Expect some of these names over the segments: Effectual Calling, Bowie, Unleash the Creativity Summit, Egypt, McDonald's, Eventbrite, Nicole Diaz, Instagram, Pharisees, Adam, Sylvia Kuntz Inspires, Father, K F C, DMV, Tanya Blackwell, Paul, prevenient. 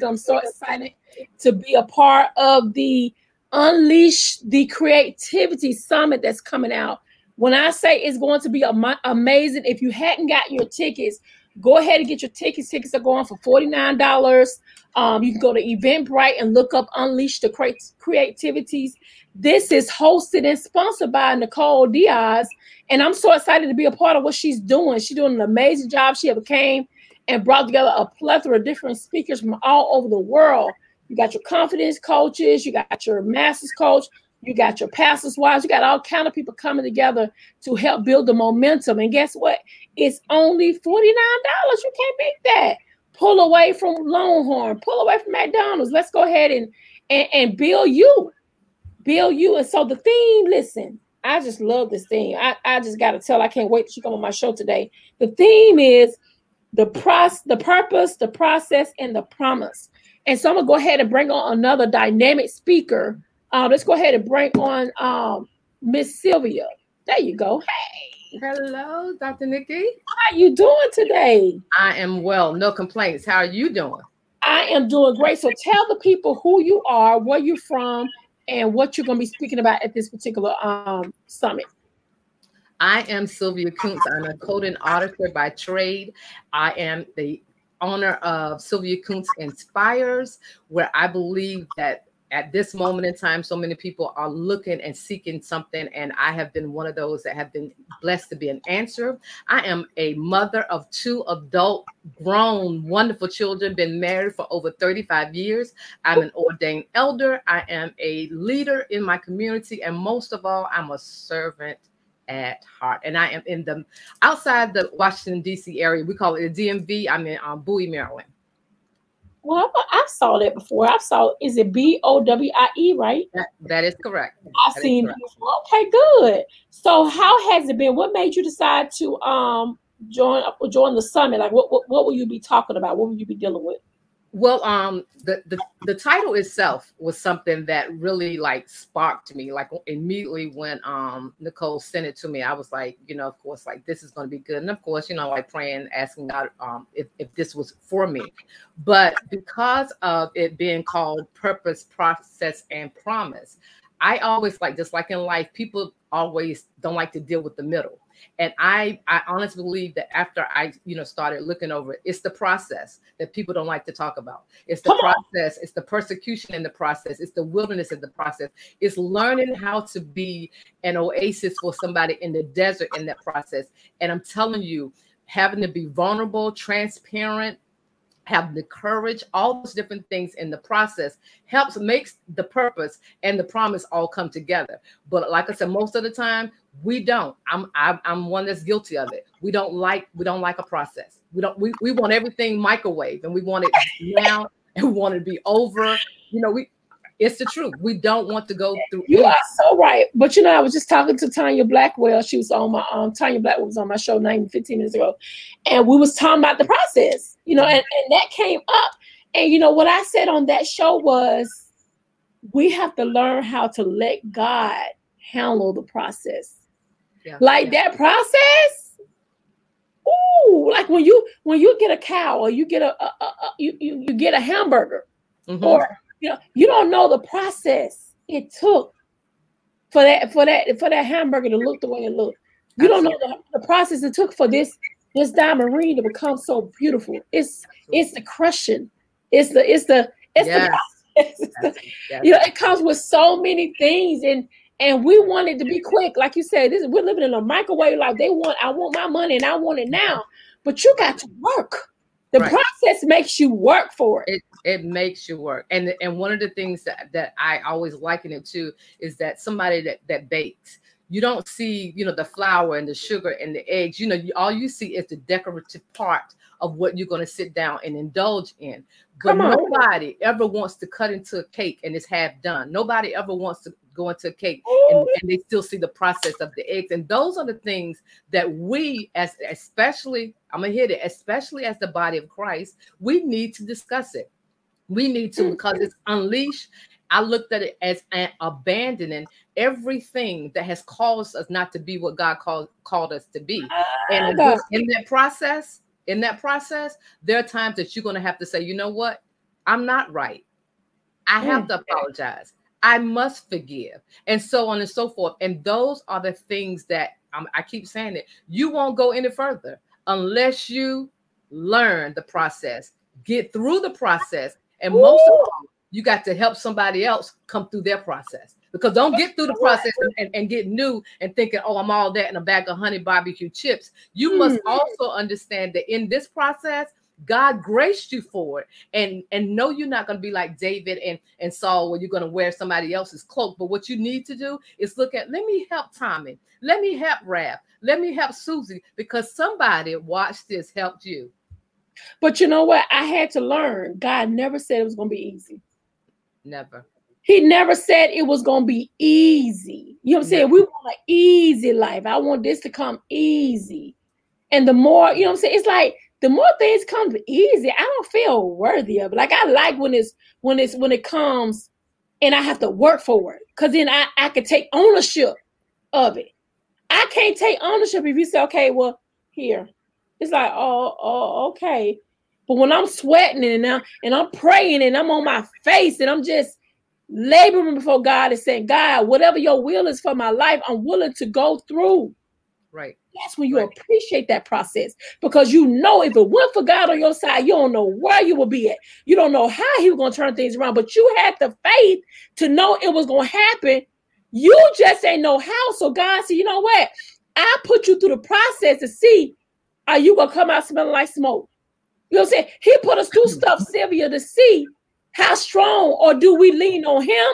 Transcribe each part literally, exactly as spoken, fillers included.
week. I'm so excited to be a part of the Unleash the Creativity Summit that's coming out. When I say it's going to be am- amazing, if you hadn't gotten your tickets, go ahead and get your tickets. Tickets are going for forty-nine dollars. Um, you can go to Eventbrite and look up Unleash the Creat- Creativities. This is hosted and sponsored by Nicole Diaz, and I'm so excited to be a part of what she's doing. She's doing an amazing job. She came and brought together a plethora of different speakers from all over the world. You got your confidence coaches, you got your master's coach, you got your pastor's wives, you got all kind of people coming together to help build the momentum. And guess what? It's only forty-nine dollars. You can't beat that. Pull away from Longhorn. Pull away from McDonald's. Let's go ahead and, and, and build you. Build you. And so the theme, listen, I just love this theme. I, I just got to tell. I can't wait that you come on my show today. The theme is the process, the purpose, the process, and the promise. And so I'm going to go ahead and bring on another dynamic speaker. Um, let's go ahead and bring on um, Miss Sylvia. There you go. Hey. Hello, Doctor Nikki. How are you doing today? I am well. No complaints. How are you doing? I am doing great. So tell the people who you are, where you're from, and what you're going to be speaking about at this particular um, summit. I am Sylvia Kuntz. I'm a code and auditor by trade. I am the owner of Sylvia Kuntz Inspires, where I believe that at this moment in time, so many people are looking and seeking something, and I have been one of those that have been blessed to be an answer. I am a mother of two adult, grown, wonderful children, been married for over thirty-five years. I'm an ordained elder. I am a leader in my community, and most of all, I'm a servant at heart. And I am in the outside the Washington, D C area. We call it the D M V. I'm in um, Bowie, Maryland. Well, I saw that before. I saw, is it B O W I E, right? That, that is correct. I've that seen it before. Okay, good. So how has it been? What made you decide to um, join join the summit? Like, what, what, what will you be talking about? What will you be dealing with? Well, um, the, the, the title itself was something that really like sparked me. Like immediately when um Nicole sent it to me, I was like, you know, of course, like this is going to be good. And of course, you know, like praying, asking God um if, if this was for me. But because of it being called Purpose, Process, and Promise, I always like, just like in life, people always don't like to deal with the middle. And I, I honestly believe that after I, you know, started looking over it, it's the process that people don't like to talk about. It's the Come process. On. It's the persecution in the process. It's the wilderness in the process. It's learning how to be an oasis for somebody in the desert in that process. And I'm telling you, having to be vulnerable, transparent, have the courage, all those different things in the process helps makes the purpose and the promise all come together. But like I said, most of the time we don't. I'm I'm, I'm one that's guilty of it. We don't like we don't like a process. We don't we, we want everything microwave, and we want it now and we want it to be over. You know, we it's the truth. We don't want to go through. You anything. Are so right. But you know, I was just talking to Tanya Blackwell. She was on my um Tanya Blackwell was on my show nine, fifteen minutes ago, and we was talking about the process. You know, and, and that came up. And, you know, what I said on that show was we have to learn how to let God handle the process. Yeah, like yeah. that process. Ooh, like when you when you get a cow or you get a, a, a, a you, you you get a hamburger mm-hmm. or, you know, you don't know the process it took for that for that for that hamburger to look the way it looked. You don't know the, the process it took for this. This diamond ring to become so beautiful. It's it's the crushing. It's the it's the it's yes. the, it's the yes. You know, it comes with so many things, and and we want it to be quick. Like you said, this we're living in a microwave life. They want I want my money and I want it now. But you got to work. The right. process makes you work for it. It, it makes you work. And and one of the things that, that I always liken it to is that somebody that, that bakes. You don't see, you know, the flour and the sugar and the eggs. You know, you, all you see is the decorative part of what you're going to sit down and indulge in. But nobody ever wants to cut into a cake and it's half done. Nobody ever wants to go into a cake and, and they still see the process of the eggs. And those are the things that we, as especially, I'm going to hit it, especially as the body of Christ, we need to discuss it. We need to, because it's unleashed. I looked at it as an abandoning everything that has caused us not to be what God called called us to be. And in that process, in that process, there are times that you're going to have to say, you know what? I'm not right. I have to apologize. I must forgive, and so on and so forth. And those are the things that I'm, I keep saying it. You won't go any further unless you learn the process, get through the process. And Ooh. Most of all, you got to help somebody else come through their process, because don't get through the process and, and get new and thinking, oh, I'm all that in a bag of honey barbecue chips. You mm. must also understand that in this process, God graced you for it, and and no, you're not going to be like David and, and Saul, where you're going to wear somebody else's cloak. But what you need to do is look at, let me help Tommy. Let me help Raph. Let me help Susie, because somebody, watch this, helped you. But you know what? I had to learn. God never said it was going to be easy. Never. He never said it was going to be easy. You know what I'm saying? Never. We want an easy life. I want this to come easy. And the more, you know what I'm saying? It's like, the more things come easy, I don't feel worthy of it. Like, I like when it's when it's when it comes, and I have to work for it, because then I I can take ownership of it. I can't take ownership if you say, okay, well, here. It's like, oh, oh, okay. But when I'm sweating and I'm and I'm praying and I'm on my face and I'm just laboring before God and saying, God, whatever your will is for my life, I'm willing to go through. Right. That's when you right. appreciate that process, because you know if it weren't for God on your side, you don't know where you will be at. You don't know how he was going to turn things around, but you had the faith to know it was going to happen. You just ain't know how. So God said, you know what? I put you through the process to see, are you going to come out smelling like smoke? You know what I'm saying? He put us through stuff, Sylvia, to see how strong, or do we lean on him,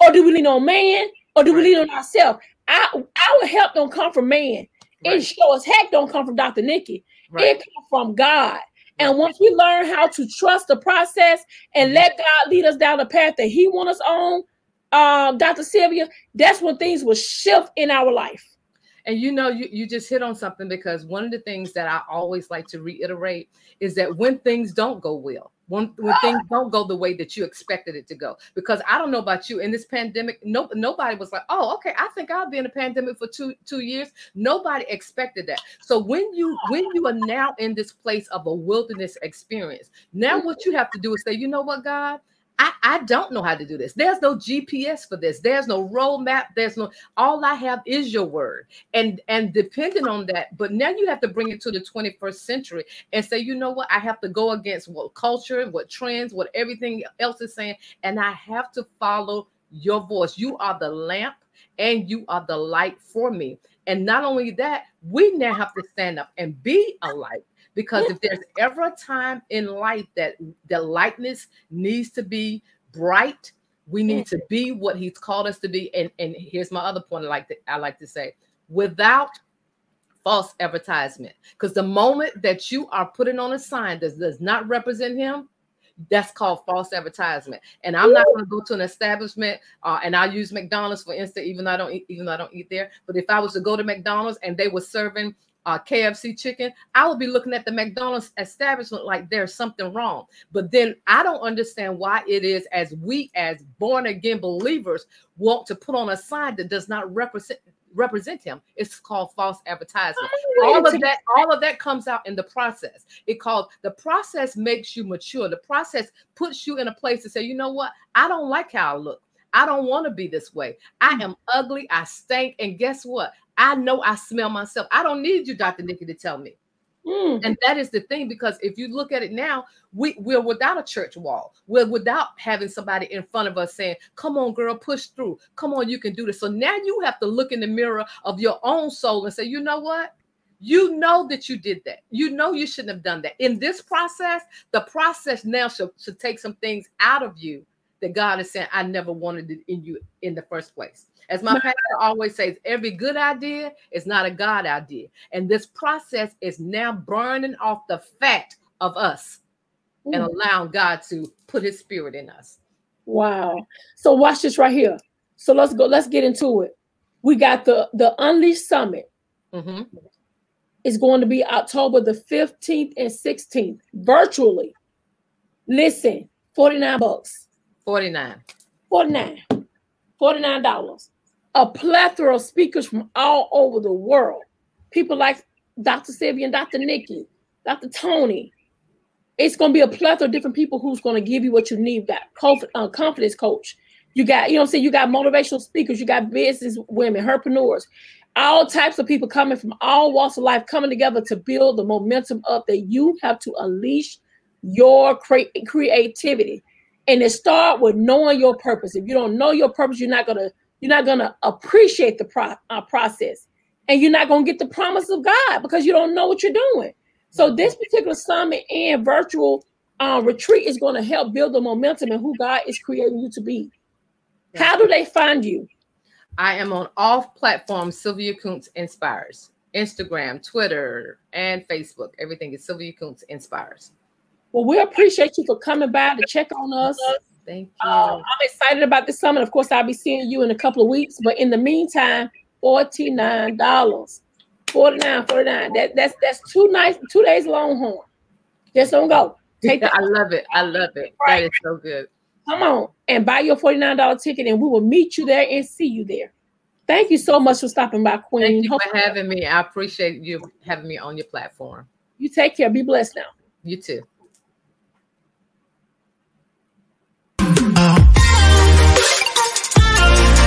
or do we lean on man, or do we lean on ourselves? Our, our help don't come from man. Right. It sure as heck don't come from Doctor Nikki. Right. It comes from God. And once we learn how to trust the process and let God lead us down the path that he wants us on, um, Doctor Sylvia, that's when things will shift in our life. And you know, you, you just hit on something, because one of the things that I always like to reiterate is that when things don't go well, When, when things don't go the way that you expected it to go, because I don't know about you, in this pandemic, no, nobody was like, oh, okay, I think I'll be in a pandemic for two, two years. Nobody expected that. So when you, when you are now in this place of a wilderness experience, now what you have to do is say, you know what, God, I, I don't know how to do this. There's no G P S for this. There's no roadmap. There's no, all I have is your word. And, and depending on that, but now you have to bring it to the twenty-first century and say, you know what? I have to go against what culture, what trends, what everything else is saying. And I have to follow your voice. You are the lamp and you are the light for me. And not only that, we now have to stand up and be a light. Because if there's ever a time in life that the lightness needs to be bright, we need to be what he's called us to be. And, and here's my other point I like to, I like to say, without false advertisement. Because the moment that you are putting on a sign that does not represent him, that's called false advertisement. And I'm not going to go to an establishment, uh, and I'll use McDonald's, for instance, even though I don't eat, even though I don't eat there. But if I was to go to McDonald's and they were serving Uh, K F C chicken, I would be looking at the McDonald's establishment like there's something wrong. But then I don't understand why it is as we as born again believers want to put on a sign that does not represent represent him. It's called false advertisement. All of that, all of that comes out in the process. It called the process makes you mature. The process puts you in a place to say, you know what? I don't like how I look. I don't want to be this way. I am ugly. I stink. And guess what? I know I smell myself. I don't need you, Doctor Nikki, to tell me. Mm. And that is the thing, because if you look at it now, we, we're without a church wall. We're without having somebody in front of us saying, come on, girl, push through. Come on, you can do this. So now you have to look in the mirror of your own soul and say, you know what? You know that you did that. You know you shouldn't have done that. In this process, the process now should, should take some things out of you that God is saying, I never wanted it in you in the first place. As my pastor always says, every good idea is not a God idea. And this process is now burning off the fat of us Ooh. And allowing God to put his spirit in us. Wow. So watch this right here. So let's go. Let's get into it. We got the, the Unleash Summit. Mm-hmm. It's going to be October the fifteenth and sixteenth, virtually. Listen, forty-nine bucks. forty-nine. forty-nine. forty-nine dollars. A plethora of speakers from all over the world. People like Doctor Sylvia and Doctor Nikki, Doctor Tony, it's going to be a plethora of different people who's going to give you what you need. You got confidence coach. You got, you know what I'm saying? You got motivational speakers. You got business women, herpreneurs, all types of people coming from all walks of life, coming together to build the momentum up that you have to unleash your cre- creativity. And it start with knowing your purpose. If you don't know your purpose, you're not going to, you're not going to appreciate the pro- uh, process, and you're not going to get the promise of God because you don't know what you're doing. So this particular summit and virtual uh, retreat is going to help build the momentum and who God is creating you to be. How do they find you? I am on all platforms, Sylvia Kuntz Inspires. Instagram, Twitter, and Facebook. Everything is Sylvia Kuntz Inspires. Well, we appreciate you for coming by to check on us. Thank you. Uh, I'm excited about this summit. Of course, I'll be seeing you in a couple of weeks. But in the meantime, forty-nine dollars. Forty-nine, forty-nine. That that's that's two nights, two days Longhorn. Just don't go. Take that. I love it. I love it. That is so good. Come on and buy your forty-nine dollars ticket, and we will meet you there and see you there. Thank you so much for stopping by, Queen. Thank you Hope for having me. I appreciate you having me on your platform. You take care. Be blessed now. You too.